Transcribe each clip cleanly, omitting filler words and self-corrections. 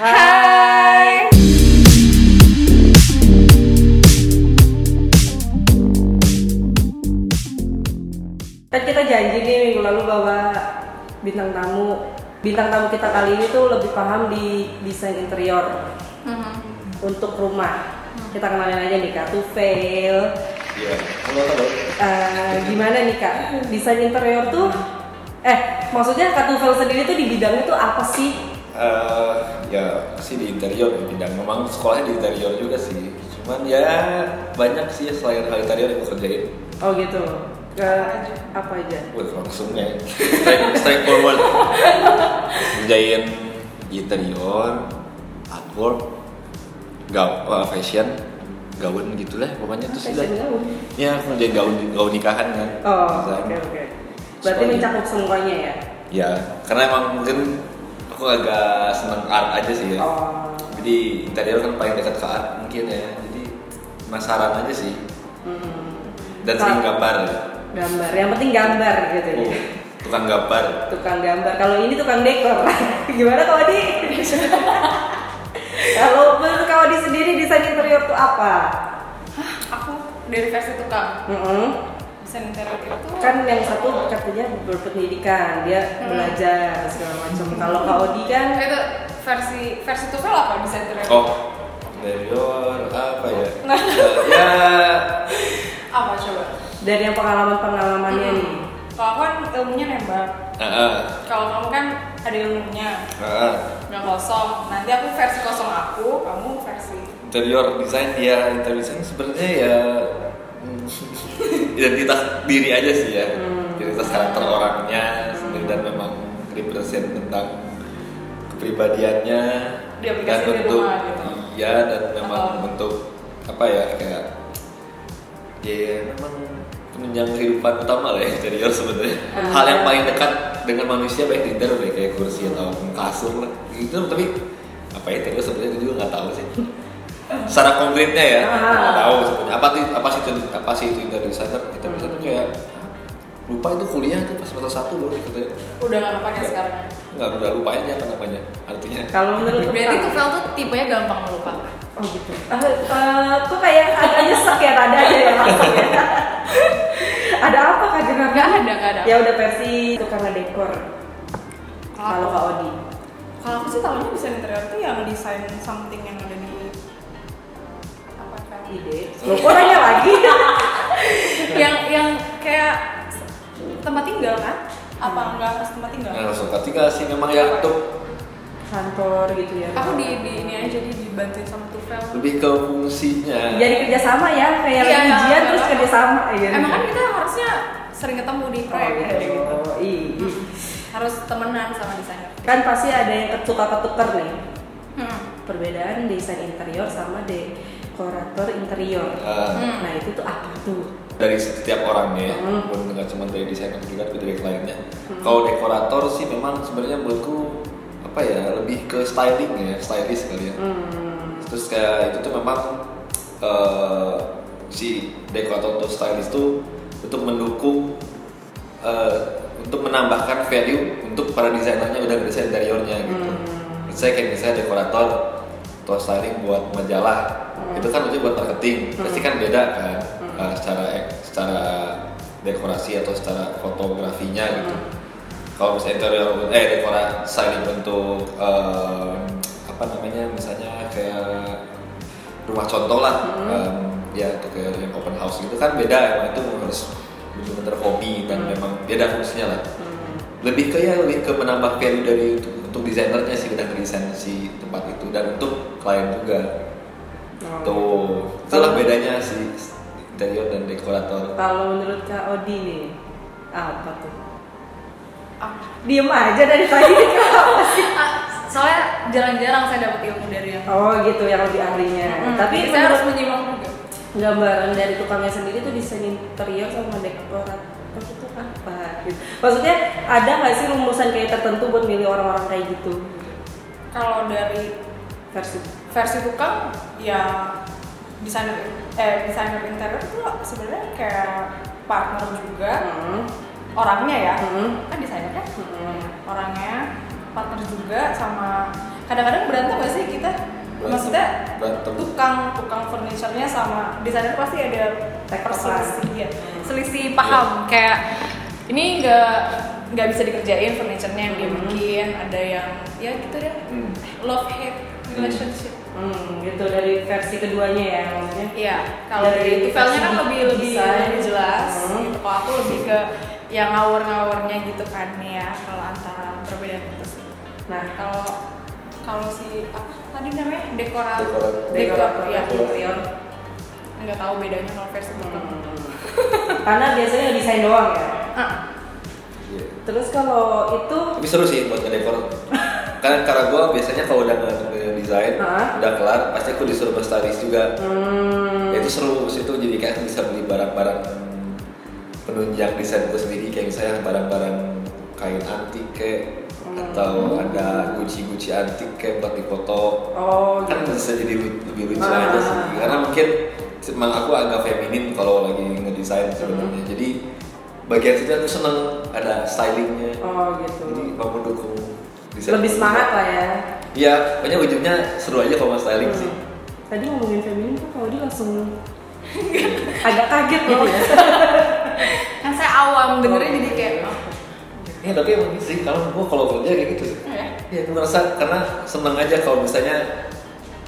Hai. Kan kita janji nih minggu lalu bawa bintang tamu. Bintang tamu kita kali ini tuh lebih paham di desain interior untuk rumah. Kita kenalin aja nih Katuvel. Iya. Gimana nih Kak? Desain interior tuh maksudnya Katuvel sendiri tuh di bidangnya tuh apa sih? Ya sih di interior di bidang. Memang sekolahnya di interior juga sih. Cuman ya banyak sih selain hal interior yang dikerjain. Oh gitu. Ke apa aja? Langsungnya straight forward. Kerjain interior, artwork, fashion, gaun gitulah pokoknya tuh sudah. Ya, kerjain gaun nikahan kan. Oh, oke. Berarti mencakup semuanya ya? Ya, karena emang mungkin aku agak seneng art aja sih ya. Oh. Jadi interior kan paling dekat ke art mungkin ya. Jadi penasaran aja sih. Dan sering gambar, yang penting gambar gitu ya. Tukang gambar, kalau ini tukang dekor. Gimana kalau Adi? Kalau menurut Kak Adi sendiri desain interior itu apa? Hah? Aku dari versi tukang? Desain interior itu? Kan yang satu katanya berpendidikan, dia belajar segala macam. Kalau Kak Adi kan? Itu versi tukang apa desain interior? Oh, interior apa ya? Ya apa coba? Dari yang pengalamannya nih. Kalau aku kan ilmunya nembak. Kalau kamu kan ada ilmunya. Yang kosong. Nanti aku versi kosong aku, kamu versi interior design. Ya interior design sebenarnya ya identitas diri aja sih ya. Identitas karakter orangnya sendiri dan memang represent tentang kepribadiannya dan bentuk gitu. Iya dan memang bentuk apa ya kayak ya memang penunjang kehidupan utama lah ya, interior sebenarnya. Hal yang paling dekat dengan manusia baik di interior kayak kursi atau kasur lah gitu. Tapi apa ya interior sebenarnya itu juga nggak tahu sih. Secara konkretnya ya nggak tahu sebenarnya. Apa sih itu interior designer? Kita bisa tuh kayak lupa itu kuliah tuh pas semester 1 loh gitu. Udah nggak lupain sekarang? Nggak, udah lupa aja apa namanya artinya. Kalau menurut berarti Katuvel tuh tipenya gampang lupa. Oh gitu. Tuh kayak agak nyesek ya tadi aja ya langsung ya. Ada apa Kak Jenang? Gak ada. Ya udah versi tukang dekor. Kalau Kak Odi? Kalau aku sih tahunya desain interior tuh yang desain something yang ada di apa kan? Ide. Kok nanya lagi? yang kayak tempat tinggal kan? Apa enggak pas tempat tinggal? Nah, tempat tinggal sih memang yang untuk kantor gitu ya. Aku di ini aja jadi dibantuin sama Katuvel. Lebih ke fungsinya. Jadi kerjasama ya, kayak ujian terus kerjasama. Emang kan kita harusnya sering ketemu di proyek gitu. Harus temenan sama desainer. Kan pasti ada yang ketukar-ketukar nih. Perbedaan desain interior sama dekorator interior. Nah itu tuh apa tuh? Dari setiap orangnya, bukan cuma dari desainer juga, tapi dari kliennya. Kalau dekorator sih memang sebenarnya buatku apa ya lebih ke styling ya, stylish kali ya. Terus kayak itu tuh memang si dekorator atau stylist tuh untuk mendukung untuk menambahkan value untuk para desainernya udah desain interiornya gitu. Saya kayak misalnya dekorator atau styling buat majalah itu kan itu buat marketing, pasti kan beda kan secara dekorasi atau secara fotografinya gitu. Kalau misalnya interior, dekorasi styling bentuk apa namanya, misalnya kayak rumah contoh lah, ya kayak yang open house gitu kan beda, emang itu harus benar-benar hobi dan memang beda fungsinya lah. Lebih ke menambah value dari untuk desainernya sih udah desain si tempat itu dan untuk klien juga. Tuh, itulah bedanya si interior dan dekorator. Kalau menurut Kak Odi nih, apa tuh? Diem aja dari tadi. Kenapa sih? Soalnya jarang-jarang saya dapat ilmu dari yang gitu yang lebih ahlinya. Tapi saya harus menyimak juga gambaran dari tukangnya sendiri tuh desain interior sama dekorator itu apa gitu. Maksudnya ada nggak sih rumusan kayak tertentu buat milih orang-orang kayak gitu? Kalau dari versi tukang ya desainer interior itu sebenarnya kayak partner juga. Orangnya ya, kan desainernya, orangnya partner juga sama kadang-kadang berantem gak sih kita? Maksudnya tukang furniture-nya sama desainer pasti ada perselisih ya, selisih paham. Kayak ini nggak bisa dikerjain furniture-nya yang dia bikin, ada yang ya gitu deh, love hate relationship. Gitu dari versi keduanya ya maksudnya. Iya, kalau dari Katuvelnya kan lebih jelas. Gitu. Kalau aku lebih ke yang ngawur-ngawurnya gitu kan ya, kalau antara perbedaan itu sih. Nah, kalau si apa tadi namanya dekorator ya interior. Enggak tahu bedanya kalau versi belakang. Karena biasanya desain doang ya. Yeah. Terus kalau itu tapi seru sih buat ngedekor. Karena cara gue biasanya kalau udah ngelakuin desain, udah kelar, pasti aku disuruh berstylist juga. Ya itu seru, itu jadi kayak bisa beli barang-barang penunjang desain gue sendiri, kayak misalnya barang-barang kain antik kayak atau ada guci-guci antik kayak buat dipoto. Kan bisa jadi lebih lucu aja sih. Karena mungkin emang aku agak feminin kalau lagi ngedesain sebenarnya. Jadi bagian situ aku seneng ada stylingnya. Gitu. Jadi mau mendukung. Lebih semangat lah ya. Iya, pokoknya ujungnya seru aja kalau mas styling sih. Tadi ngomongin feminin tuh kalau dia langsung agak kaget loh. Kan saya awam dengernya jadi kayak ya tapi emang sih kalau kerja kayak gitu sih. Iya, gue ngerasa karena seneng aja kalau misalnya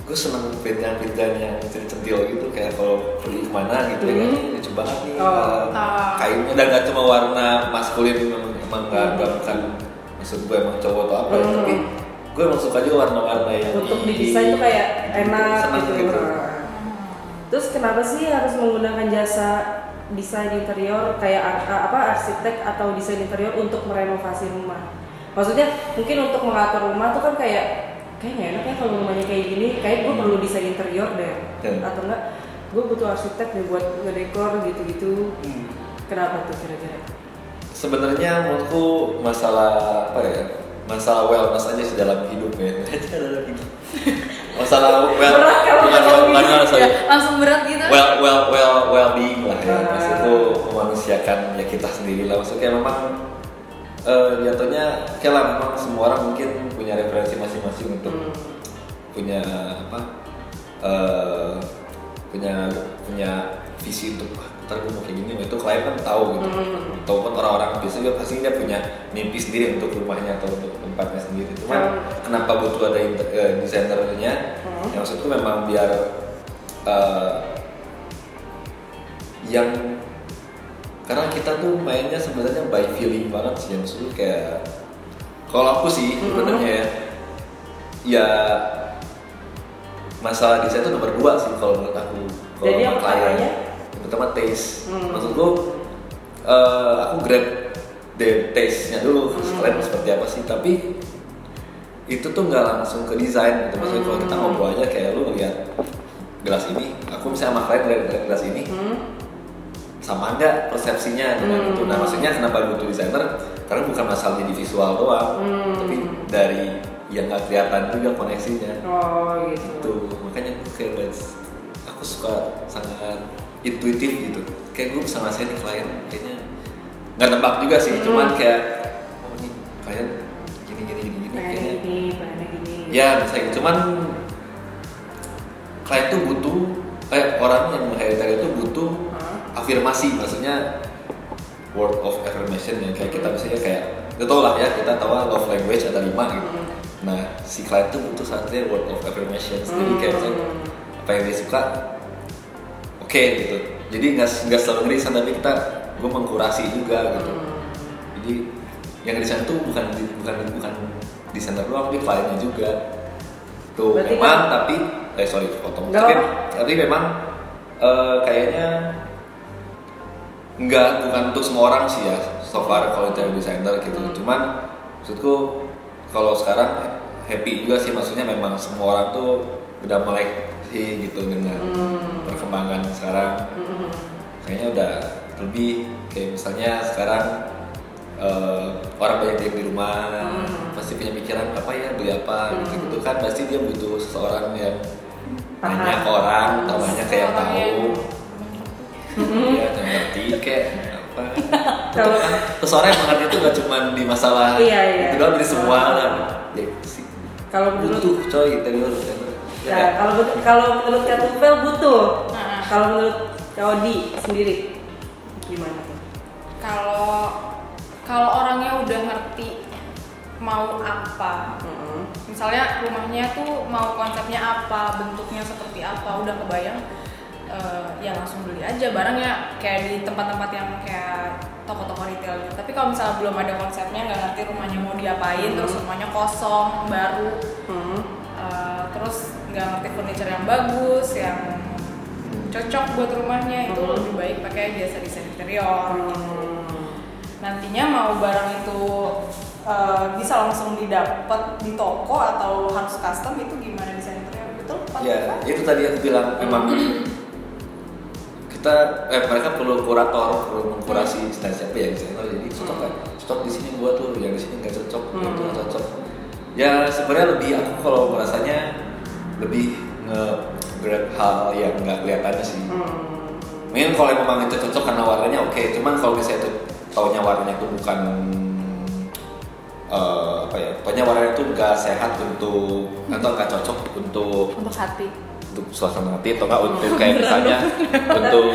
gue seneng pindahan-pindahan yang centil gitu kayak kalau pergi kemana gitu ya lucu banget nih. Kainnya dan gak cuma warna maskulin emang gak bukan maksud gue emang cowok atau apa, tapi gue emang suka juga warna-warna yang untuk didesain tuh kayak enak gitu. Terus kenapa sih harus menggunakan jasa desain interior kayak arsitek atau desain interior untuk merenovasi rumah? Maksudnya mungkin untuk mengatur rumah tuh kan kayak nggak enak ya kalau rumahnya kayak gini, kayak gue perlu desain interior deh, atau enggak gue butuh arsitek deh buat ngedekor gitu-gitu. Kenapa tuh kira-kira? Sebenarnya menurutku masalah apa ya? Masalah wellness aja sih dalam hidup ya. Masalah wellness langsung berat gitu. Well-being lah ya. Maksudku memanusiakan ya kita sendiri lah. Maksudnya memang jatuhnya kayak lah memang semua orang mungkin punya referensi masing-masing untuk punya apa? Punya visi untuk ntar gue mau kayak gini, itu klien kan tahu gitu. Tahu kan orang-orang biasanya pasti dia punya mimpi sendiri untuk rumahnya atau untuk tempatnya sendiri. Cuman kenapa butuh ada desainernya? Yang maksudku memang biar yang karena kita tuh mainnya sebenarnya by feeling banget sih yang maksudku kayak kalau aku sih sebenarnya ya masalah desain itu nomor 2 sih kalau menurut aku. Kalau jadi apa namanya? Pertama taste. Maksud gue, aku grab taste-nya dulu, kalian seperti apa sih. Tapi itu tuh nggak langsung ke desain. Gitu. Maksudnya kalau kita ngobrol aja kayak lu ngeliat gelas ini, aku misalnya sama kalian ngeliat gelas ini, sama nggak persepsinya dengan itu. Nah maksudnya kenapa butuh desainer? Karena bukan masalah jadi visual doang, tapi dari yang nggak kelihatan juga koneksinya. Gitu. Makanya gue kayak aku suka sangat intuitif gitu. Kayak gue bisa ngerasain klien kayaknya nggak nebak juga sih, cuman kayak oh ini klien gini kayaknya. Gini. Ya misalnya, cuman klien tuh butuh orang yang menghadir tadi itu butuh afirmasi, maksudnya word of affirmation ya kayak kita misalnya kayak kita tau lah ya kita tahu love language ada 5 gitu. Nah si klien tuh butuh saatnya word of affirmation, jadi kayak misalnya apa yang dia suka, gitu. Jadi nggak selalu ngerisan tapi gue mengkurasi juga gitu. Jadi yang ngerisan itu bukan desainer doang, tapi kliennya juga. Tuh berarti memang kan? Tapi sorry potong. Tapi memang kayaknya bukan untuk semua orang sih ya. So far kalau jadi desainer gitu. Cuman maksudku kalau sekarang happy juga sih, maksudnya memang semua orang tuh udah mulai gitu dengan perkembangan sekarang kayaknya udah lebih kayak misalnya sekarang orang banyak diam di rumah pasti punya pikiran apa ya beli apa gitu kan pasti dia butuh seseorang yang tanya ke orang tanya kayak tahu ya ngerti kayak apa terus orang yang mengerti itu gak cuma di masalah itu doang dari semua kan ya, Kalau menurut butuh coy interior. Ya, ya. Kalau menurut Katuvel butuh. Kalau menurut Kaudi sendiri gimana tuh? Kalau orangnya udah ngerti mau apa, misalnya rumahnya tuh mau konsepnya apa, bentuknya seperti apa, udah kebayang, ya langsung beli aja barangnya, kayak di tempat-tempat yang kayak toko-toko retail. Tapi kalau misalnya belum ada konsepnya, nggak ngerti rumahnya mau diapain, terus rumahnya kosong, baru, terus nggak ngerti furniture yang bagus, yang cocok buat rumahnya, itu lebih baik pakai jasa desain interior. Nantinya mau barang itu bisa langsung didapat di toko atau harus custom, itu gimana desain interior, betul? Ya, itu tadi yang bilang memang kita mereka perlu kurator, perlu mengkurasi style apa ya desainer, jadi stok kan, stok di sini buat lo, yang di sini nggak cocok, nggak cocok. Ya sebenarnya lebih aku kalau merasanya lebih nge-grab hal yang nggak kelihatannya sih. Mungkin kalau memang itu cocok karena warnanya oke, cuman kalau misalnya itu taunya warnanya itu bukan pokoknya warnanya itu nggak sehat untuk atau nggak cocok untuk hati, untuk suasana hati atau nggak untuk kayak misalnya untuk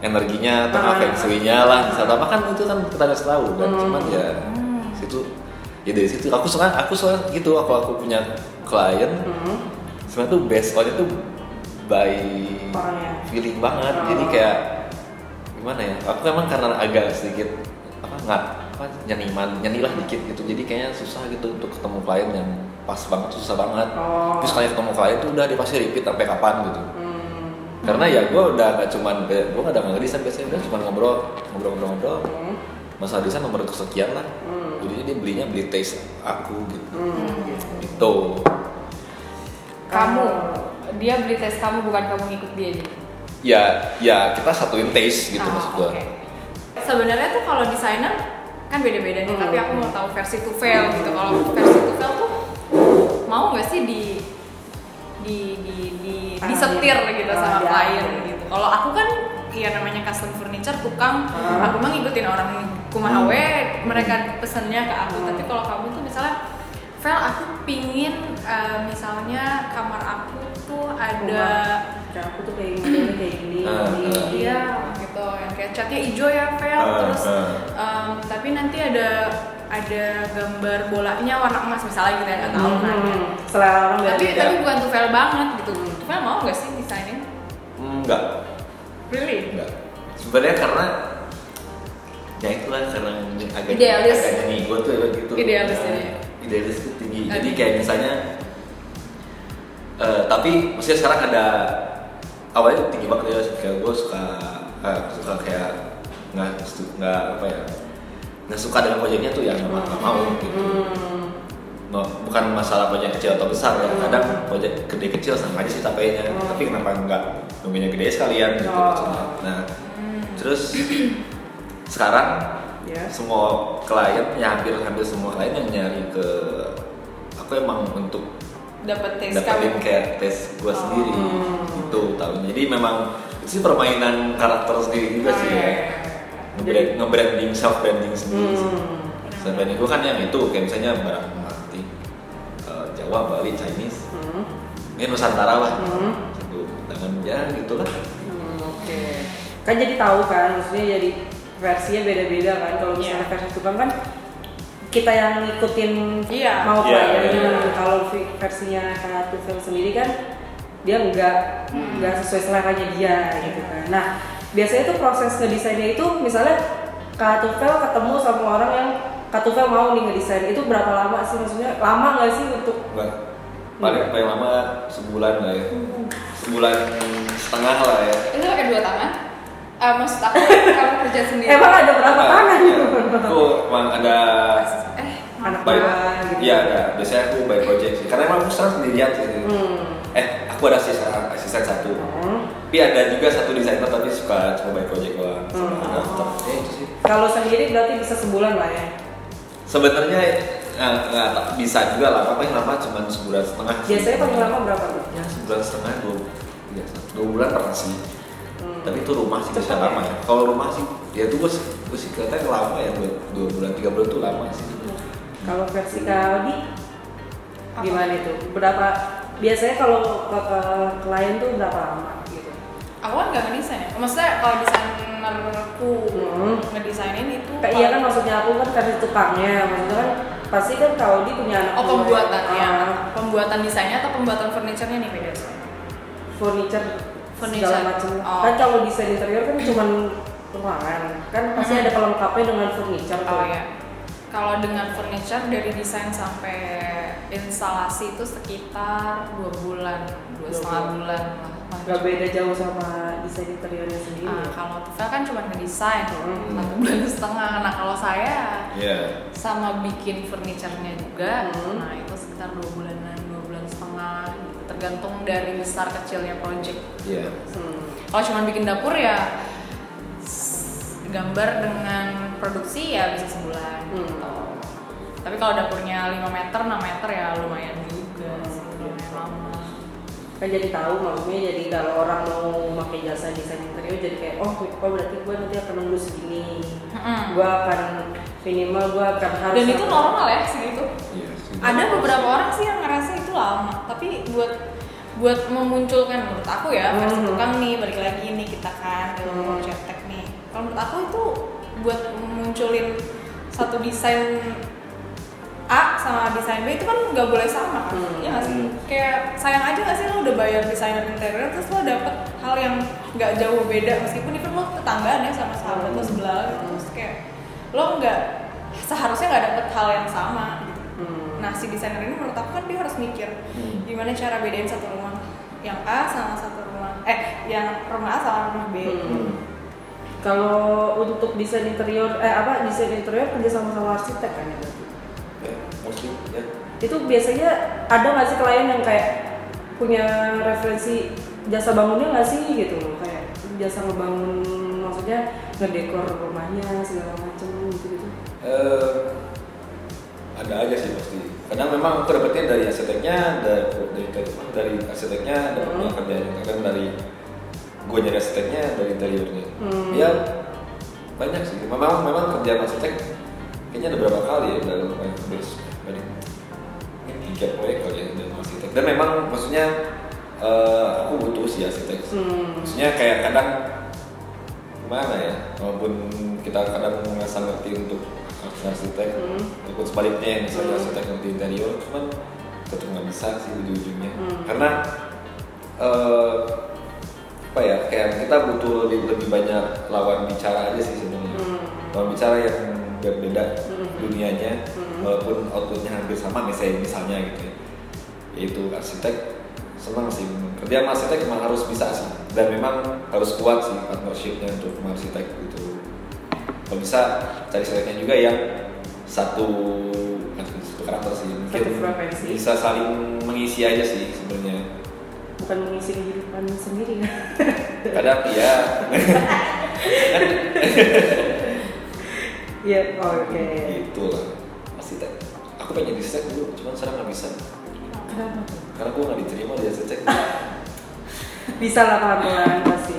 energinya atau feng shui-nya lah, misalnya apa kan itu kan kita nggak tahu kan, cuman ya situ ya dari situ aku suka gitu. Kalau aku punya klien sebenarnya tuh best on itu by feeling banget, jadi kayak gimana ya, aku emang karena agak sedikit nyanyilah dikit gitu, jadi kayaknya susah gitu untuk ketemu klien yang pas banget, susah banget. Terus kali ketemu klien tuh udah dia pasti repeat sampai kapan gitu. Karena ya gue udah gak cuman, gue gak ada ngedesain biasanya, udah cuma ngobrol. Masalah desain nomor kesekian lah, jadinya dia beli taste aku gitu. Gitu. Kamu, dia beli taste kamu, bukan kamu ngikut dia nih? Ya kita satuin taste gitu maksud gue. Okay. Sebenarnya tuh kalau desainer kan beda-beda nih, tapi aku mau tahu versi Katuvel gitu. Kalau versi Katuvel tuh mau nggak sih disetir gitu sama klien gitu. Kalau aku kan ya namanya custom furniture tukang, aku mah ngikutin orang kumaha we, mereka pesennya ke aku. Tapi kalau kamu tuh misalnya, Vel, aku pingin misalnya kamar aku tuh ada cara aku tuh kayak gini ya gitu, yang kayak catnya hijau ya Vel, terus tapi nanti ada gambar bolanya warna emas misalnya gitu ya, nggak tahu nanya selera orang, tapi bukan tuh Vel banget gitu. Vel mau nggak sih desainnya? Enggak, really enggak sebenarnya, karena ya itulah karena agak idealis nih gue tuh gitu, idealis itu tinggi. Jadi kayak misalnya tapi maksudnya sekarang ada, awalnya tinggi banget ya, kayak gue suka kayak nggak suka dengan proyeknya tuh, yang nggak mau gitu. No, bukan masalah proyek kecil atau besar ya, kadang proyek gede kecil sama aja sih capeknya, tapi kenapa nggak nungguinnya gede sekalian gitu maksudnya. Nah terus sekarang semua klien ya hampir semua klien yang nyari ke aku emang untuk dapetin kayak tes gue sendiri gitu tahu. Jadi memang itu sih permainan karakter sendiri juga sih ya, nge-branding, self-branding sendiri sih. Self-branding gue kan yang itu kayak misalnya barang marketing Jawa, Bali, Chinese, ini Nusantara lah, satu tangan ya gitu lah. Okay. Kan jadi tahu kan, maksudnya jadi versinya beda-beda kan. Kalau misalnya versi tukang kan kita yang ngikutin mau klien. Kalau versinya Katuvel sendiri kan dia nggak sesuai seleranya dia gitu kan. Nah biasanya tuh proses ngedesainnya itu, misalnya Katuvel ketemu sama orang yang Katuvel mau nih ngedesain, itu berapa lama sih? Maksudnya lama nggak sih untuk? Paling lama sebulan lah ya, sebulan setengah lah ya. Itu pakai 2 tangan? Maksud aku kamu kerja sendiri? Emang ada berapa tangan? Aku emang ada anak buah gitu. Iya ada, biasanya aku by project sih, karena emang aku sekarang sendirian sih. Aku ada asisten satu, tapi ada juga satu desainer tapi suka cuma by project doang. Kalau sendiri berarti bisa sebulan lah ya? Sebenarnya nggak bisa juga lah, paling lama cuma sebulan setengah. Biasanya paling lama berapa? Ya sebulan setengah, 2 bulan pernah sih. Tapi itu rumah sih bisa lama ya. Kalau rumah sih, ya itu gue sih kelihatannya lama ya, buat 2 bulan, 3 bulan itu lama sih. Kalau versi Kak Odi gimana itu? Berapa biasanya kalau ke klien tuh berapa lama gitu? Aku kan nggak ngedesain ya. Maksudnya kalau desainerku ngedesainin itu iya kan, maksudnya aku kan dari tukangnya, maksudnya kan pasti kan Kak Odi punya anak. Oh, pembuatannya. Pembuatan desainnya atau pembuatan furniture-nya nih beda soalnya. Furniture segala macam. Oh. Kan kalau desain interior kan cuma ruangan. Kan pasti ada pelengkapnya dengan furniture. Oh iya. Kalau dengan furniture dari desain sampai instalasi itu sekitar 2 bulan, 2,5 bulan lah. Gak beda jauh sama desain interiornya sendiri. Kalau Tufa kan cuma ngedesain 1,5 bulan. Nah kalau saya sama bikin furniture-nya juga. Nah itu sekitar 2 bulanan, 2,5 bulan gitu. Tergantung dari besar kecilnya project. Kalau cuma bikin dapur ya gambar dengan produksi ya bisa sebulan gitu. Tapi kalau dapurnya 5 meter, 6 meter ya lumayan juga sih, lumayan lama. Kan jadi tahu maksudnya, jadi kalau orang mau pakai jasa desain interior jadi kayak oh berarti gue nanti akan nunggu segini. Gue akan minimal gue akan harus. Dan itu normal ya segitu. Ada beberapa orang sih yang ngerasa itu lama, tapi buat memunculkan menurut aku ya versi tukang nih, balik lagi nih kita kan dalam cetek nih. Kalau menurut aku itu buat munculin satu desain A sama desain B itu kan nggak boleh sama kan? Ya nggak sih? Kayak sayang aja nggak sih lo udah bayar desainer interior terus lo dapet hal yang nggak jauh beda meskipun itu lo tetanggaan ya sama sahabat lo sebelah gitu. Terus kayak lo nggak seharusnya nggak dapet hal yang sama gitu. Nah si desainer ini menurut aku kan dia harus mikir gimana cara bedain satu rumah yang A sama yang rumah A sama rumah B. Kalau untuk desain interior desain interior kerja sama arsitek kan ya? Itu biasanya ada nggak sih klien yang kayak punya referensi jasa bangunnya nggak sih gitu loh, kayak jasa ngebangun maksudnya ngedekor rumahnya segala macam gitu-gitu? Ada aja sih pasti, karena memang aku dapetnya dari arsiteknya, dapetnya kerjaan dari gue nyari arsiteknya, dari interiornya. Ya banyak sih, memang kerjaan arsitek kayaknya ada berapa kali ya dalam banyak 3 proyek kali ya dalam arsitek. Dan memang maksudnya aku butuh sih arsitek. Maksudnya kayak kadang gimana ya, walaupun kita kadang nggak ngerti untuk arsitek, walaupun sebaliknya misalnya arsitek ngerti interior, cuman tetap nggak bisa sih ujung-ujungnya. Karena kayak kita butuh lebih banyak lawan bicara aja sih sebenarnya. Lawan bicara yang berbeda dunianya, walaupun outputnya hampir sama misalnya gitu ya. Yaitu arsitek, senang sih kerja sama arsitek, memang harus bisa sih, dan memang harus kuat sih partnershipnya untuk arsitek gitu. Kalau bisa cari arsiteknya juga yang satu karakter sih, mungkin bisa saling mengisi aja sih sebenarnya. Bukan mengisi kehidupan sendiri kan? Kadang iya. Iya, oke. Itulah arsitek. Aku pengen jadi arsitek dulu, cuman sekarang nggak bisa. Kenapa? Karena aku nggak diterima jadi arsitek. Bisa lah pelan-pelan pasti.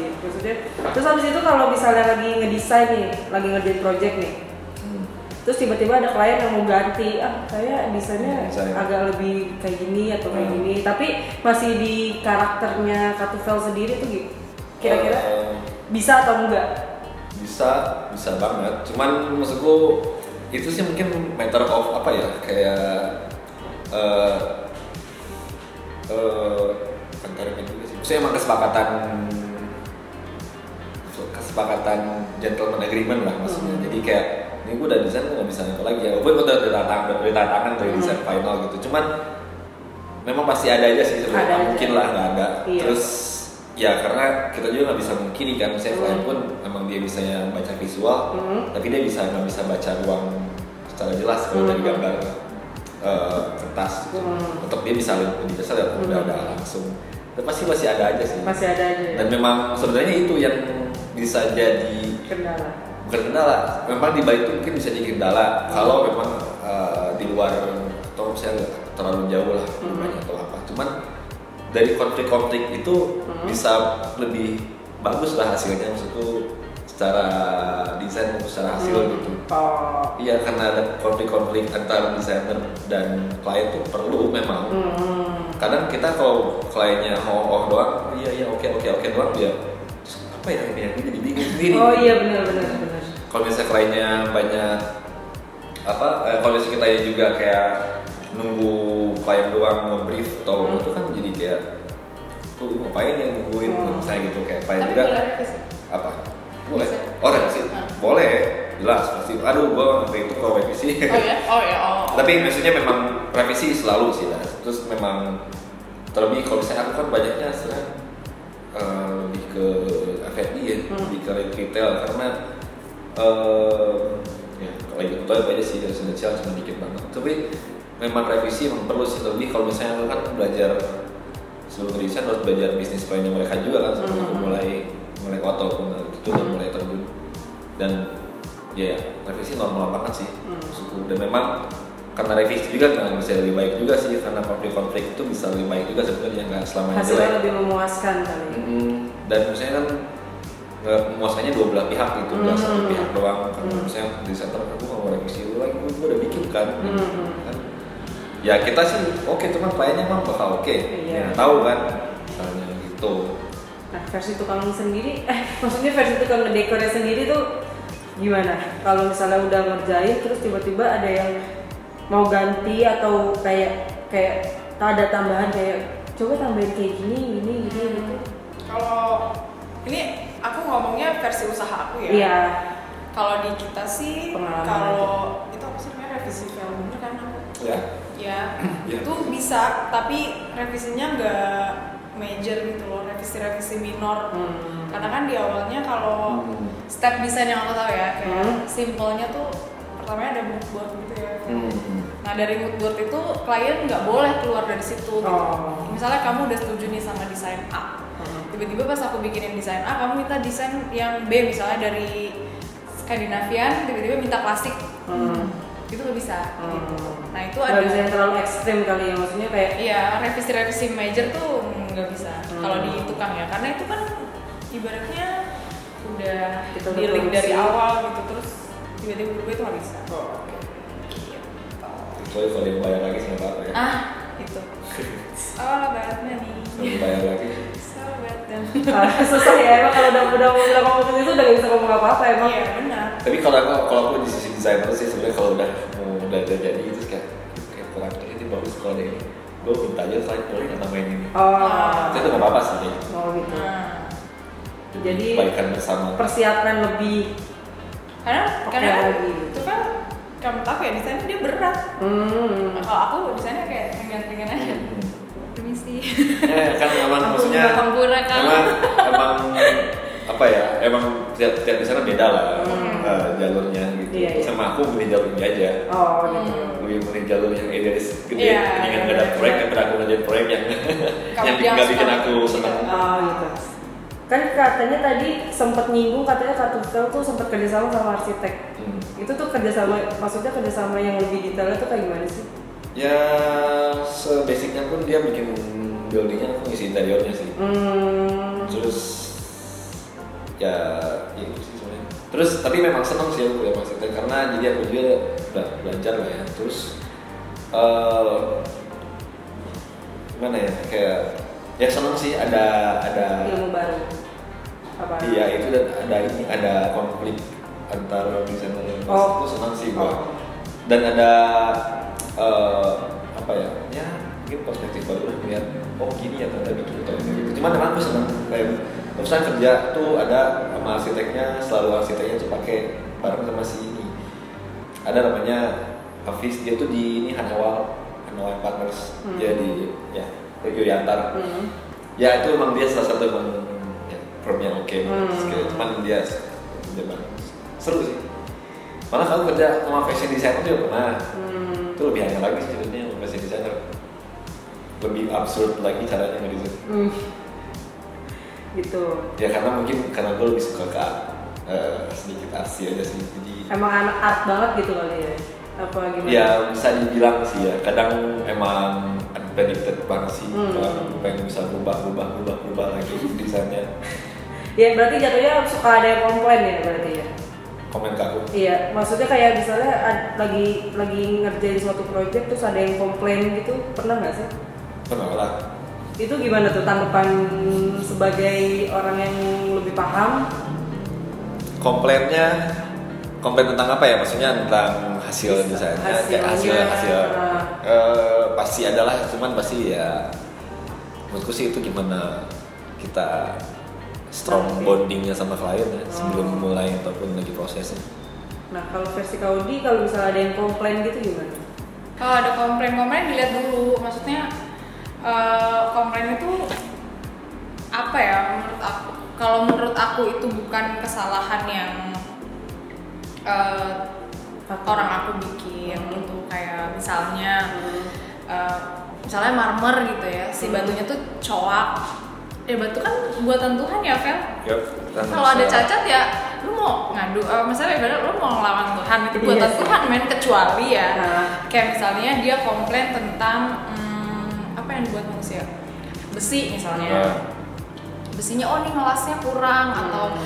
Terus abis itu kalau misalnya lagi ngedesain nih, lagi ngerjain project nih, terus tiba-tiba ada klien yang mau ganti, saya desainnya agak lebih kayak gini atau kayak gini, tapi masih di karakternya Katuvel sendiri tuh gitu. Kira-kira bisa atau enggak? Bisa banget, cuman maksudku itu sih mungkin matter of anggaran juga sih. Maksudnya emang kesepakatan gentleman agreement lah maksudnya. Jadi kayak ini gue udah desain, gue nggak bisa itu lagi ya. Walaupun udah tantangan dari desain final gitu. Cuman memang pasti ada aja sih sebenarnya. Mungkin lah nggak ada. Iya. Terus ya karena kita juga nggak bisa mungkini kan, misalnya klien pun emang dia bisanya baca visual, tapi dia nggak bisa baca ruang secara jelas kalau dari gambar kertas gitu. Tetap dia bisa lihat udah langsung, tapi pasti ada aja sih. Dan memang sebenarnya itu yang bisa jadi kendala. Memang di balik itu mungkin bisa jadi kendala kalau memang di luar atau misalnya terlalu jauh lah banyak atau apa, cuman dari konflik-konflik itu bisa lebih bagus lah hasilnya. Maksudku secara desain maupun secara hasil gitu. Iya, karena ada konflik-konflik antara desainer dan klien tuh perlu memang. Kadang kita kalau kliennya oh doang, iya oke doang dia. Terus apa ya ini? Jadi bingung sendiri. Oh iya benar. Kalau misalnya kliennya banyak kondisi kita juga kayak nunggu klien doang nge-brief atau itu kan jadi kayak tuh ngapain yang nungguin misalnya gitu kayak klien juga apa? Boleh? Oh revisi? Boleh, jelas pasti. Aduh gua ngerti itu kalau revisi. Oh ya. Tapi maksudnya memang revisi selalu sih lah. Terus memang terlebih kalau misalnya aku kan banyaknya selain lebih ke F&B ya, lebih ke retail karena ya kalau itu banyak sih residential cuma dikit banget. Tapi memang revisi memang perlu sih lebih kalau misalnya lo kan belajar seluruh desain harus belajar bisnis plannya mereka juga kan sebelum mulai auto itu udah mulai terjun dan ya revisi normal banget sih dan memang karena revisi juga kan bisa lebih baik juga sih karena konflik itu bisa lebih baik juga sebenarnya nggak selamanya jelek hasilnya lebih memuaskan kali dan misalnya kan memuaskannya dua belah pihak gitu nggak satu pihak doang karena misalnya desainer aku mau revisi lagi gue udah bikin kan ya kita sih oke cuma kliennya mah bakal oke ya, tahu kan misalnya gitu. Nah versi tukang sendiri maksudnya versi tukang ngedekornya sendiri tuh gimana kalau misalnya udah ngerjain terus tiba-tiba ada yang mau ganti atau kayak ada tambahan kayak coba tambahin kayak gini gitu. Kalau ini aku ngomongnya versi usaha aku ya. Iya. Kalau di kita sih kalau itu apa sih namanya revisi film bener kan aku. Iya. Ya, itu bisa tapi revisinya enggak major gitu loh, revisi minor. Karena kan di awalnya kalau step desain yang aku tahu ya kayak simpelnya tuh pertamanya ada mood board gitu ya. Nah dari mood board itu klien nggak boleh keluar dari situ. Gitu. Misalnya kamu udah setuju nih sama desain A, tiba-tiba pas aku bikinin desain A, kamu minta desain yang B misalnya dari Skandinavian, tiba-tiba minta klasik. Itu nggak bisa. Gitu. Nah itu ada desain terlalu ekstrem kali ya maksudnya kayak. Iya revisi major tuh nggak bisa kalau di tukang ya, karena itu kan ibaratnya udah di link dari awal gitu terus. Tiba-tiba berubah itu nggak bisa. Kecuali kalau dia bayar lagi sama apa ya? Itu. Bayarnya nih. Kalau bayar lagi. Susah ya emang kalau udah mau bilang ngomong itu udah nggak bisa ngomong apa-apa emang. Iya benar. Tapi kalau aku di sisi desainer sih sebenarnya kalau udah jadi itu kayak kurang ini bagus kalau deh. Gue minta aja slide boleh nggak tambahin ini? Itu nggak apa-apa sih. Gitu. Jadi persiapan lebih. Karena itu kan kamu tahu ya desainnya dia berat. Kalau aku desainnya kayak ringan-ringan aja. Permisi. Ya kan memang maksudnya. Emang tiap desainer beda lah jalurnya gitu. Yeah. Sama aku milih jalur ini aja. Lebih milih jalur yang idealis gede. Mendingan nggak ada proyek daripada aku ngerjain proyek yang nggak bikin aku senang. Gitu. Kan katanya tadi sempat nyinggung katanya Katuvel tuh sempat kerjasama sama arsitek. Itu tuh kerjasama, maksudnya kerjasama yang lebih detailnya tuh kayak gimana sih? Ya sebasicnya pun dia bikin buildingnya, aku ngisi interiornya sih. Terus ya itu sih sebenarnya. Terus tapi memang senang sih aku ya arsitek karena jadi aku juga belajar lah ya. Terus gimana ya kayak senang sih ada ilmu baru. Iya itu dan ada konflik antara desainer dan itu senang sih gua. Dan ada mungkin perspektif baru melihat gini ya ternyata gitu. Cuman emang aku senang kayak urusan kerja tuh ada sama arsiteknya selalu arsiteknya tuh pakai bareng sama si ini. Ada namanya Hafiz dia tuh di ini Hanawal Partners dia di Yuriantar. Ya itu emang dia salah satu firm yang oke cuman dia seru sih malah kalau kerja sama fashion designer juga pernah itu lebih aneh lagi sih sebenarnya fashion designer lebih absurd lagi caranya ngedesain gitu ya karena mungkin karena gue lebih suka ke sedikit artsy aja sih jadi emang anak art banget gitu kali ya apa gimana? Ya bisa dibilang sih ya kadang emang predicted banget sih kalau pengen bisa berubah lagi desainnya Ya berarti jatuhnya suka ada yang komplain ya berarti ya? Komen ke aku? Iya, maksudnya kayak misalnya lagi ngerjain suatu project terus ada yang komplain gitu, pernah nggak sih? Pernah lah. Itu gimana tuh tanggapan sebagai orang yang lebih paham? Komplain tentang apa ya? Maksudnya tentang hasil desainnya, kayak hasil. Pasti adalah, cuman pasti ya menurutku sih itu gimana kita strong bondingnya sama klien ya, sebelum mulai ataupun lagi prosesnya. Nah kalau versi Kaudi, kalau misalnya ada yang komplain gitu gimana? Kalau ada komplain dilihat dulu, maksudnya komplain itu apa ya menurut aku? Kalau menurut aku itu bukan kesalahan yang orang aku bikin itu, kayak misalnya marmer gitu ya, si batunya tuh coak. Ya batu kan buatan Tuhan ya, Vel? Yep, kalau ada cacat ya lu mau ngadu, misalnya ibarat lu mau ngelawan Tuhan, itu buatan Tuhan men, kecuali ya kayak misalnya dia komplain tentang apa yang dibuat manusia, besi misalnya, besinya oh nih ngelasnya kurang, atau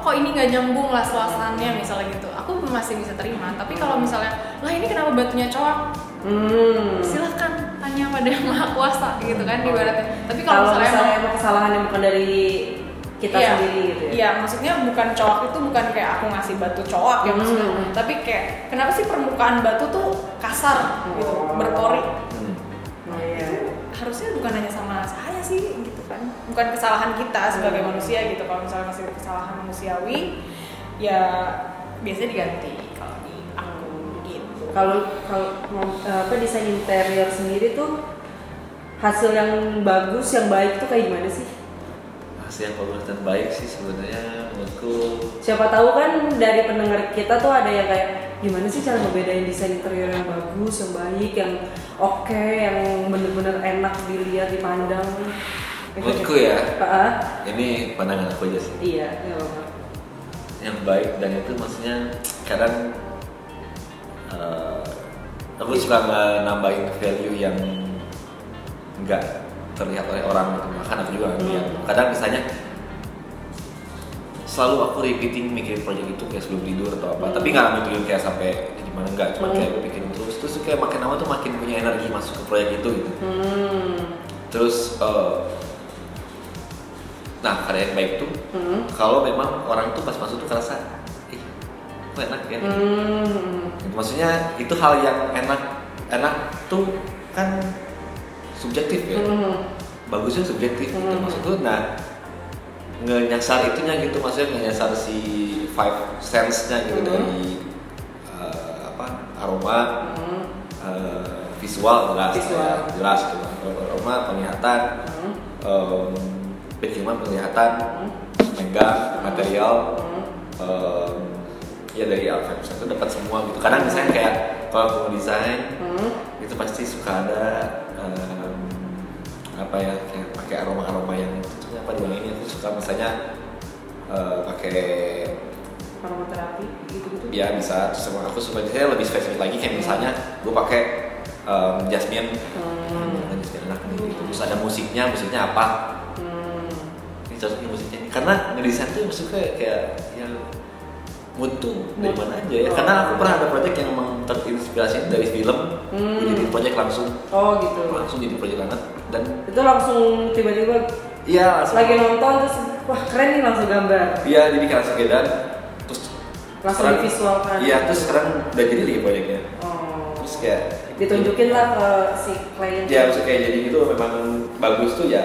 kok ini gak nyambung las-lasannya misalnya gitu, aku masih bisa terima. Tapi kalau misalnya, lah ini kenapa batunya coak? Silahkan tanya pada yang maha kuasa gitu kan ibaratnya. Tapi kalau misalnya emang kesalahan yang bukan dari kita sendiri gitu ya. Iya, maksudnya bukan coak itu bukan kayak aku ngasih batu coak ya maksudnya. Tapi kayak kenapa sih permukaan batu tuh kasar gitu, berpori. Iya. Harusnya bukan hanya sama saya sih gitu kan. Bukan kesalahan kita sebagai manusia gitu. Kalau misalnya masih kesalahan manusiawi ya biasanya diganti. Kalau desain interior sendiri tuh hasil yang bagus, yang baik tuh kayak gimana sih? Hasil yang bagus dan baik sih sebenarnya menurutku. Siapa tahu kan dari pendengar kita tuh ada yang kayak gimana sih cara ngebedain desain interior yang bagus, yang baik, yang oke, yang bener-bener enak dilihat, dipandang. Menurutku ya. Ini pandangan aku aja sih. Iya. Yang baik dan itu maksudnya kadang aku suka nambahin value yang enggak terlihat oleh orang, bahkan aku juga ngeliat. Kadang misalnya selalu aku repeating mikirin project itu kayak sebelum tidur atau apa, tapi nggak mikirin kayak sampai gimana, enggak, cuma kayak bikin terus kayak makin lama tuh makin punya energi masuk ke project itu gitu. Terus nah karya yang baik tuh kalau memang orang tuh pas masuk tuh kerasa enak ya. Maksudnya itu hal yang enak tuh kan subjektif ya. Bagusnya subjektif gitu maksudku. Nah, ngenyasar itunya gitu, maksudnya ngenyasar si five sense-nya gitu, dari aroma, visual jelas gitu. Aroma penglihatan, penciuman penglihatan, megang, material, ya dari Alfred itu dapat semua gitu. Kadang misalnya kayak kalau aku desain itu pasti suka ada kayak pakai aroma-aroma yang tentunya apa doang ini. Aku suka misalnya pakai aroma terapi gitu-gitu. Ya bisa. Terus aku suka desainnya lebih spesifik lagi, kayak misalnya gue pakai jasmine, jasmine enak nih gitu. Terus ada musiknya apa? Ini cocoknya musiknya ini. Karena ngedesain tuh suka kayak yang mutu dari mana aja ya, karena aku pernah ada project yang emang terinspirasi dari film, jadi project langsung. Oh gitu. Langsung jadi project banget dan itu langsung tiba-tiba. Iya. Lagi nonton terus wah keren nih, langsung gambar. Iya, jadi kayak sekedar terus langsung divisualkan. Iya, terus sekarang udah jadi lagi projectnya. Terus kayak ditunjukin lah ke si klien. Iya, maksudnya kayak jadi itu memang bagus tuh ya,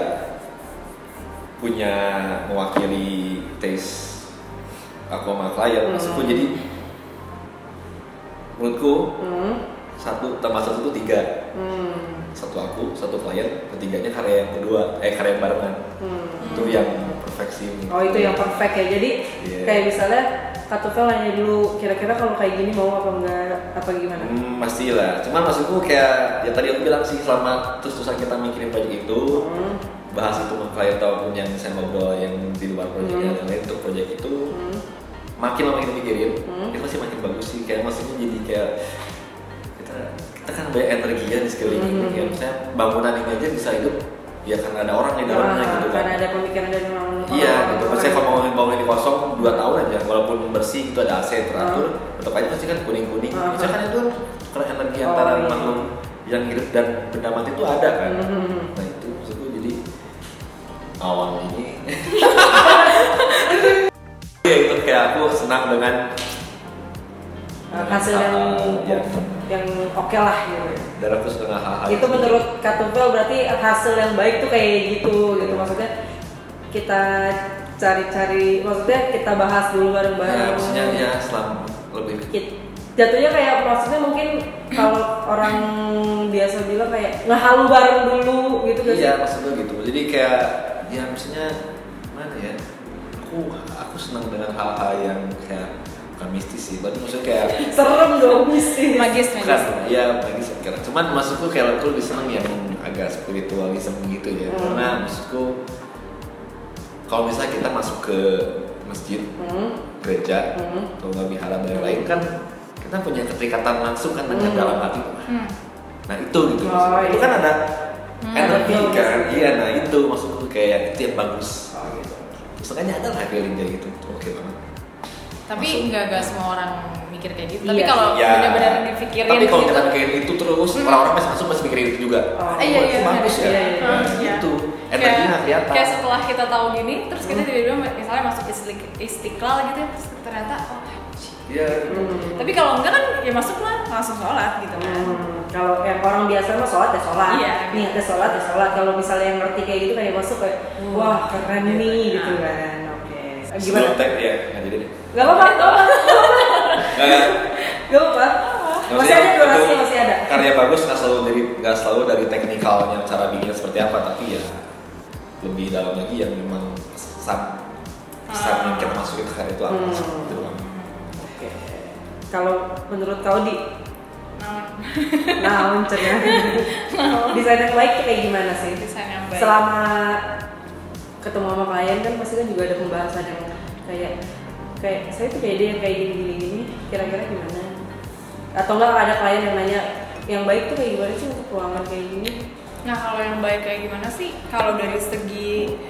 punya mewakili taste aku sama klien. Maksudku jadi menurutku satu tambah satu itu tiga, satu aku, satu klien, ketiganya karya yang kedua, karya yang barengan. Itu yang perfeksi. Oh itu yang perfect ya, jadi kayak misalnya Katuvel nanya dulu kira-kira kalau kayak gini mau apa enggak, apa gimana? Pastilah, cuman maksudku kayak ya tadi aku bilang sih, selama terus-terusan kita mikirin project itu, bahas itu sama klien ataupun yang saya ngobrol yang di luar projectnya dan lain untuk project itu, makin lama kita mikirin, itu pasti makin bagus sih. Kayak maksudnya jadi kayak kita kan banyak energinya di sekeliling. Misalnya bangunan ini aja bisa hidup ya karena ada orang di dalamnya gitu kan. Karena ada pemikiran dari orang. Iya gitu. Saya kalau mau bangun ini kosong 2 tahun aja, walaupun bersih itu ada AC teratur, tetap aja pasti kan kuning-kuning. Misalkan itu karena energi antara makhluk yang hidup dan benda mati itu ada kan. Nah itu maksudku jadi awal ini. Itu kayak aku senang dengan hasil yang oke lah gitu. Dan aku setengah hal-hal itu menurut Katuvel berarti hasil yang baik tuh kayak gitu maksudnya kita cari-cari, maksudnya kita bahas dulu bareng-bareng. Ya maksudnya ya selama lebih jatuhnya kayak prosesnya mungkin kalau orang biasa bilang kayak ngehalu bareng dulu gitu kan? Iya maksudnya gitu, jadi kayak ya maksudnya mana ya aku senang dengan hal-hal yang kayak bukan mistis sih, berarti maksudnya kayak serem dong, mistis magis iya, magis sekarang cuman maksudku kayak aku lebih seneng yang agak spiritualisme gitu ya karena maksudku kalau misalnya kita masuk ke masjid, gereja atau nggak bihala dan lain kan kita punya keterikatan langsung kan dengan dalam hati nah itu gitu maksudnya, itu kan ada energi kan, iya nah itu maksudku kayak itu yang bagus gitu maksudnya ada lah feelingnya gitu, oke banget tapi nggak semua orang mikir kayak gitu. Iya. Tapi kalau benar-benar dipikirin tapi kalau kita mikirin itu terus orang-orang masih mikirin itu juga. Iya bagus ya. Itu energinya kelihatan. Kayak setelah kita tahu gini, terus kita tiba-tiba misalnya masuk Istiqlal gitu, terus ternyata oh iya. Tapi kalau enggak kan ya masuklah langsung sholat gitu kan. Kalau yang orang biasa mah sholat. Iya. Niatnya sholat. Kalau misalnya yang ngerti kayak gitu kayak masuk kayak wah keren nih gitu kan. Gimana? Tag ya, nggak jadi deh. Gak apa-apa. Masih ada. Karya bagus nggak selalu dari teknikalnya cara bikinnya seperti apa, tapi ya lebih dalam lagi yang memang pesan yang kita masukin ke karya itu apa gitu kan. Oke. Kalau menurut Kaudi, cerah. Desain yang baik kayak gimana sih? Desain yang baik. Selama ketemu sama klien kan pasti kan juga ada pembahasan yang kayak saya tuh kayak dia yang kayak gini kira-kira gimana atau enggak ada klien yang nanya yang baik tuh kayak gimana sih untuk keuangan kayak gini. Nah kalau yang baik kayak gimana sih kalau dari segi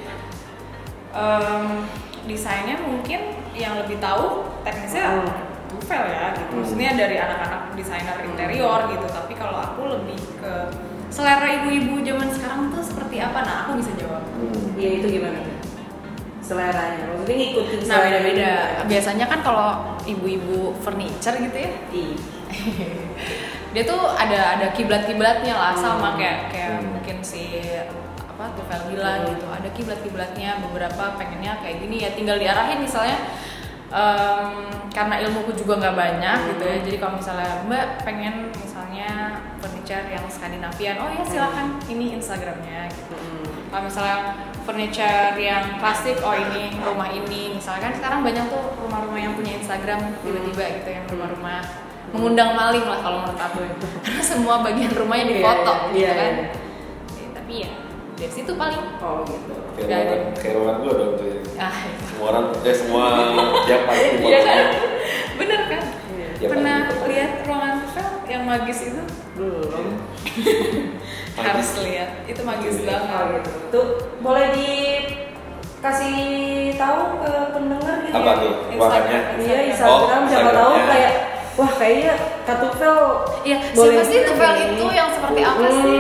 desainnya mungkin yang lebih tahu teknisnya Katuvel ya gitu maksudnya dari anak-anak desainer interior gitu tapi kalau aku lebih ke selera ibu-ibu zaman sekarang tuh seperti apa? Nah, aku bisa jawab. Iya, itu gimana? Seleranya. Maksudnya ngikutin selera. Nah, beda-beda. Biasanya kan kalau ibu-ibu furniture gitu ya. Dia tuh ada kiblat-kiblatnya lah sama kayak mungkin si apa Katuvel bilang gitu. Ada kiblat-kiblatnya, beberapa pengennya kayak gini ya tinggal diarahin misalnya karena ilmuku juga nggak banyak gitu ya. Jadi kalau misalnya Mbak pengen misalnya furniture yang Skandinavian, oh ya silakan ini Instagramnya gitu. Kalau misalnya furniture yang klasik, oh ini rumah ini. Misalnya kan sekarang banyak tuh rumah-rumah yang punya Instagram tiba-tiba gitu yang rumah-rumah mengundang maling lah kalau menurut aku. Karena semua bagian rumahnya dipoto gitu kan. Ya, tapi ya dari situ paling. Oh gitu. Kayak orang gue dong tuh ya. Semua orang semua dia pasti buat. Iya kan? Bener kan? Ya, pernah lihat ruangan Katuvel yang magis itu? Belum. Harus lihat. Itu magis banget. Tuh boleh dikasih tahu ke pendengar gitu. Apa tuh? Ruangannya? Iya, Instagram siapa tahu kayak wah kayaknya Katuvel. Iya, siapa sih Katuvel itu yang seperti apa sih?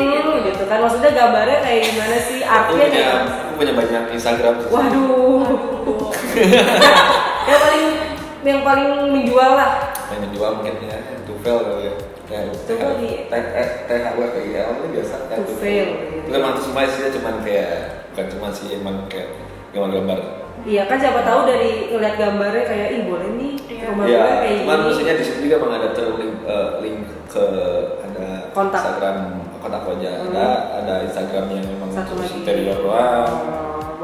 Gitu kan maksudnya gambarnya kayak gimana sih? Artnya kayak aku punya banyak Instagram. Waduh. yang paling menjual lah. Yang menjual mungkin ya Katuvel kali ya. Coba di THWL itu biasa kan Katuvel. Itu emang semuanya sih cuman kayak bukan cuma sih emang kayak gambar. Iya kan siapa tahu dari ngeliat gambarnya kayak ih boleh nih rumah gue kayak gini. Cuman maksudnya di situ juga ada link ke ada kontak. Instagram kontak aja. Ada Instagram yang memang untuk interior doang.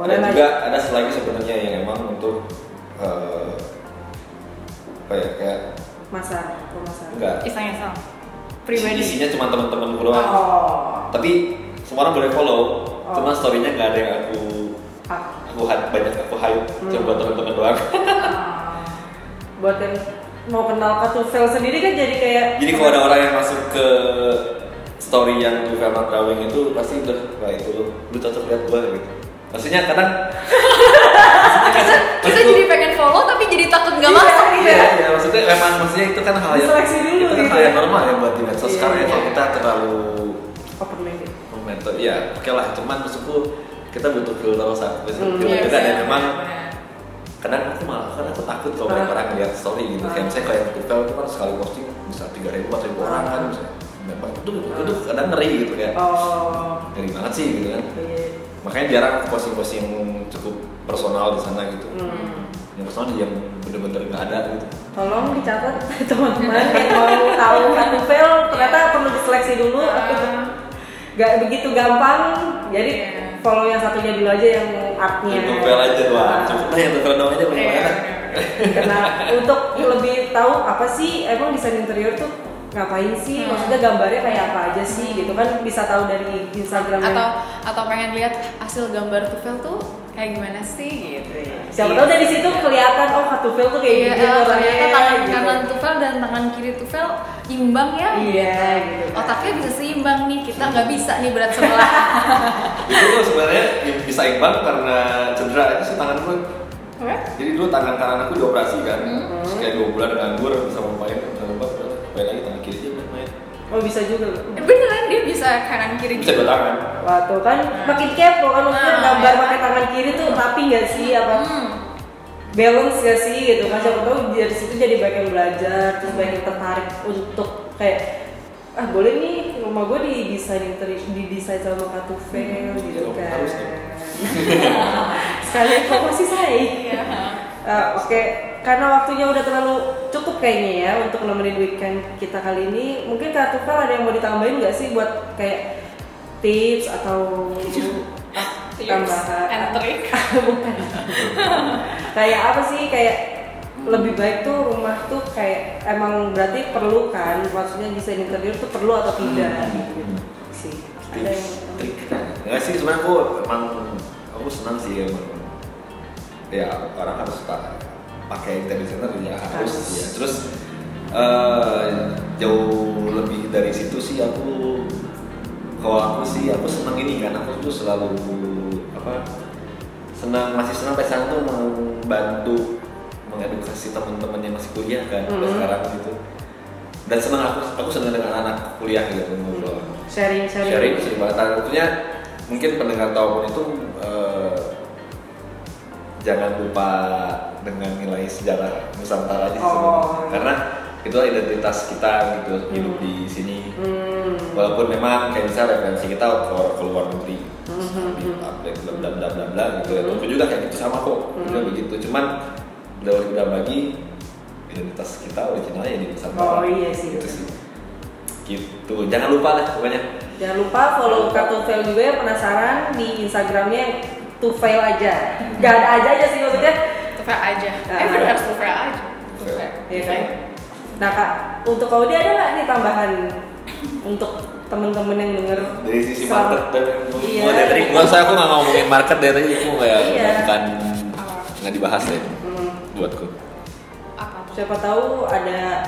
Ada juga ada selain sebenarnya yang emang untuk kayak pemasaran enggak iseng-iseng pribadi isinya cuma teman-teman doang tapi semua orang boleh follow cuma story-nya nggak ada yang aku hype cuma buat teman-teman doang buat yang mau kenal Katuvel sendiri kan jadi kayak jadi kalau ada orang yang masuk ke story yang Tuvel Matrawing itu pasti udah, wah itu lu cocok lihat gua gitu. Maksudnya kadang kita jadi pengen follow tapi jadi takut nggak masuk gitu ya. Iya, maksudnya memang maksudnya itu kan hal yang itu kan hal yang normal ya buat di medsos sekarang ya, kalau kita terlalu open-minded. Momentum, iya, oke lah. Cuman maksudku kita butuh filter saat maksudku kita dan memang kadang aku malah karena aku takut kalau orang lihat story gitu. Kayak misalnya kayak Tuvel itu kan sekali posting bisa 3,000-4,000 orang kan misalnya. Memang itu kadang ngeri gitu kayak. Oh. Ngeri banget sih gitu kan. Makanya jarang posting-posting cukup personal di sana gitu. Yang personal yang bener-bener nggak ada gitu. Tolong dicatat teman-teman yang mau tahu Katuvel ternyata perlu diseleksi dulu. Nggak begitu gampang. Jadi follow yang satunya dulu aja yang artnya. Katuvel aja lah. Cukuplah yang terkenal aja bagaimana. Karena untuk lebih tahu apa sih emang desain interior tuh ngapain sih, maksudnya gambarnya kayak apa aja sih gitu kan, bisa tahu dari Instagram atau pengen lihat hasil gambar Katuvel tuh kayak gimana sih gitu ya. Siapa tahu dari situ kelihatan oh Katuvel tuh kayak gitu orangnya, tangan kanan Katuvel dan tangan kiri Katuvel imbang ya. Iya gitu. Otaknya bisa seimbang nih, kita nggak bisa nih berat sebelah. Itu loh sebenarnya bisa imbang karena cedera itu tangan gue. Jadi dulu tangan kanan aku dioperasi kan, kayak 2 bulan nganggur bisa main main lagi tangan kiri aja main. Oh bisa juga loh. Beneran dia bisa kanan kiri. Bisa dua tangan. Wah tuh kan makin kepo kan maksudnya gambar pakai tangan kiri tuh rapi nggak sih apa? Balance nggak sih gitu. Macam tuh dari situ jadi banyak belajar, terus banyak tertarik untuk kayak ah boleh nih rumah gue didesain sama Katuvel gitu kan. Harus deh. Sekalian promosi saya. Oke. Karena waktunya udah terlalu cukup kayaknya ya untuk nemenin weekend kita kali ini. Mungkin Kak Tuvel ada yang mau ditambahin nggak sih buat kayak tips atau tambahan and trick? Bukan. Kayak apa sih kayak lebih baik tuh rumah tuh kayak emang berarti perlu kan, maksudnya desain interior tuh perlu atau tidak gitu sih. Ada yang trik? Nggak sih sebenarnya aku senang sih emang ya orang harus suka pakai interior designer ya harus ya. Terus jauh lebih dari situ sih aku senang ini kan, aku tuh selalu senang pesan tuh membantu mengedukasi teman-teman yang masih kuliah kan sekarang gitu, dan senang aku senang dengan anak kuliah gitu ngobrol sharing banget. Tentunya mungkin pendengar tahu itu jangan lupa dengan nilai sejarah Nusantara di sini, karena itulah identitas kita gitu hidup di sini. Walaupun memang kayak bisa referensi kita ke luar negeri, bla bla bla gitu. Aku juga kayak gitu sama kok, juga begitu. Cuman udah bagi identitas kita originalnya di Nusantara. Oh iya sih. Gitu sih. Gitu. Jangan lupa lah pokoknya. Jangan lupa follow Katuvel juga yang penasaran di Instagramnya. Tuvel aja, gak ada aja sih maksudnya. Tuvel aja, benar Tuvel aja. Iya kan? Nah Kak, untuk kau dia ada nggak nih tambahan untuk temen-temen yang denger? Dari sisi market dan monitoring, maksudnya aku nggak ngomongin market dari tadi, aku bukan nggak dibahas deh. Buatku. Siapa tahu ada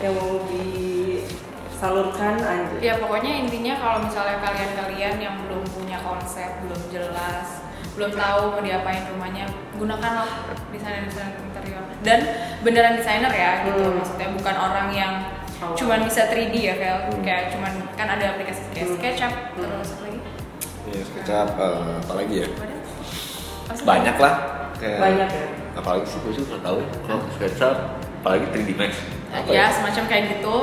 yang mau disalurkan aja. Ya pokoknya intinya kalau misalnya kalian yang belum punya konsep, belum jelas, belum tahu mau diapain rumahnya, gunakanlah desainer interior dan beneran desainer ya gitu. Maksudnya bukan orang yang cuman bisa 3D ya kayak cuman kan ada aplikasi kayak SketchUp terus apa lagi? Iya SketchUp apa lagi ya? Banyak lah kayak banyak ya. Apalagi sih gue juga nggak tahu kalau SketchUp apalagi 3D Max. Ya semacam kayak gitu.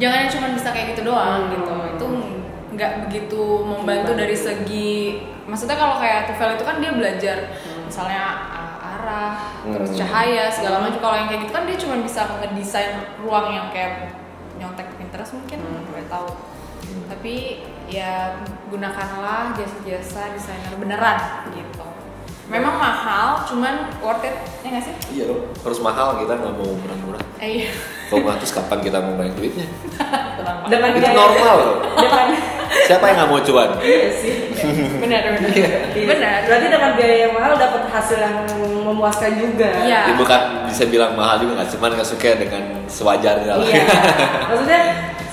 Jangan cuma bisa kayak gitu doang gitu. Itu nggak begitu membantu dari segi, maksudnya kalau kayak Tuvel itu kan dia belajar misalnya arah, terus cahaya segala macam. Kalau yang kayak gitu kan dia cuma bisa ngedesain ruang yang kayak nyontek Pinterest mungkin nggak tahu. Tapi ya gunakanlah jasa-jasa desainer beneran gitu. Memang mahal, cuman worth it, ya nggak sih? Iya loh, harus mahal, kita nggak mau murah-murah. Iya. Kalau mahal terus kapan kita mau banyak duitnya? Dengan itu normal loh. Siapa yang nggak mau cuan? Iya sih, benar. Iya. Benar. Berarti dengan biaya yang mahal dapat hasil yang memuaskan juga. Iya. Ya, bukan bisa bilang mahal juga nggak, cuman nggak suka dengan sewajarnya lah. Iya. Maksudnya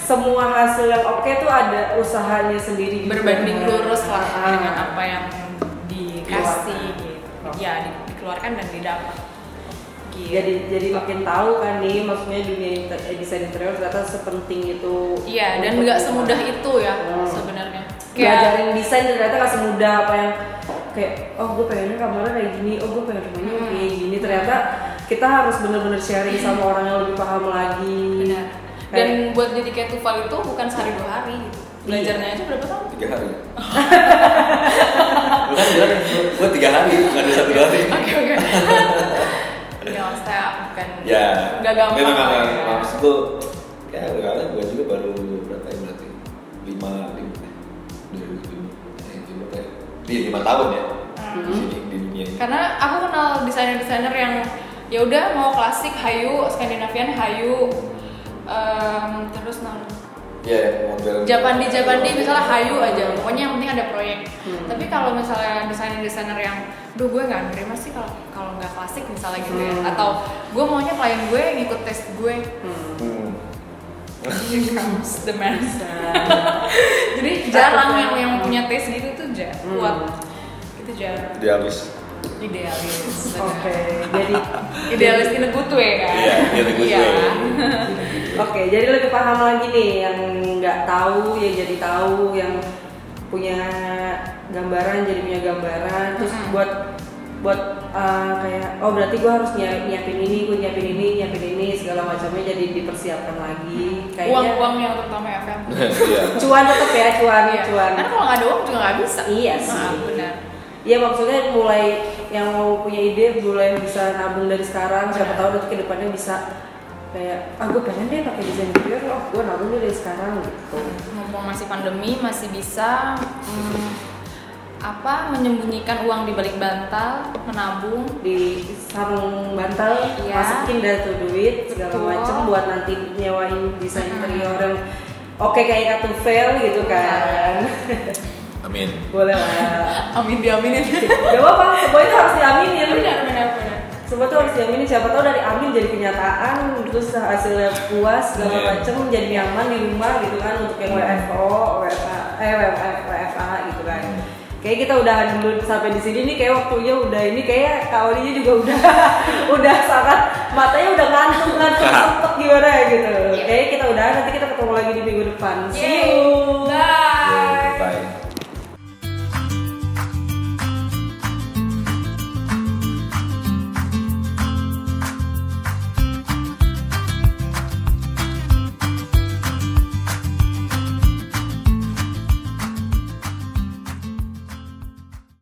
semua hasil yang oke tuh ada usahanya sendiri gitu. Berbanding lurus lah dengan apa yang dikasih gitu. Ya, dikeluarkan dan didapat. Gitu. Jadi makin tahu kan nih, maksudnya dunia desain interior ternyata sepenting itu. Iya, dan nggak semudah itu ya sebenarnya. Belajarin desain ternyata nggak semudah apa yang kayak oh gue pengennya kamarnya kayak gini, oh gue pengen rumahnya kayak gini. Ternyata kita harus benar-benar sharing sama orang yang lebih paham lagi. Benar. Dan buat jadi Katuvel itu bukan sehari dua hari gitu. Belajarnya aja berapa tahun? 3 hari. Bukan bilang gue 3 hari, bukan 1-2 hari. Oke. Ya maksudnya bukan. Ya. Gak gampang. Memang. Maksud gue, kayak awalnya gue juga baru berapa ya berarti 5 tahun ya di sini di dunia ini. Karena aku kenal desainer-desainer yang ya udah mau klasik hayu, Skandinavian hayu, terus Japandi misalnya hayu aja, pokoknya yang penting ada proyek. Tapi kalau misalnya desainer-desainer yang duh gue nggak nerima sih kalau nggak klasik misalnya gitu ya, atau gue maunya klien gue ngikut tes gue. Here comes the master. Jadi jarang yang punya taste gitu tuh kuat. Itu jarang. Idealis. Oke. Jadi idealis in a good way kan? Iya, in a good way. Oke, jadi lebih paham lagi nih yang nggak tahu ya jadi tahu, yang punya gambaran jadi punya gambaran. Terus buat kayak oh berarti gue harus nyiapin ini segala macamnya jadi dipersiapkan lagi. Kayaknya uang yang terutama ya kan. cuan tetap ya. Kan kalau nggak ada uang juga nggak bisa. Iya sih. Benar. Ya maksudnya mulai yang mau punya ide mulai bisa nabung dari sekarang. Siapa tahu nanti kedepannya bisa kayak gue pengen deh pakai desain interior gue nabung dari sekarang gitu. Mumpung masih pandemi masih bisa. Menyembunyikan uang di balik bantal, menabung di sarung bantal, masukin dah tuh duit segala macam buat nanti nyewain desain interior yang oke kayak Katuvel gitu kan. Amin. Boleh lah. Amin diaminin. Gak apa-apa, semua itu harus diaminin. Benar. Semua tuh harus diaminin, siapa tahu dari amin jadi kenyataan, terus hasilnya puas segala macam, jadi nyaman di rumah gitu kan untuk yang WFA gitu kan. Kayak kita udahan dulu sampai di sini nih, kayak waktunya udah ini, kayak Kak Odinya juga udah sangat matanya udah ngantuk gimana gitu. Kayak kita udahan, nanti kita ketemu lagi di minggu depan. See you. Bye.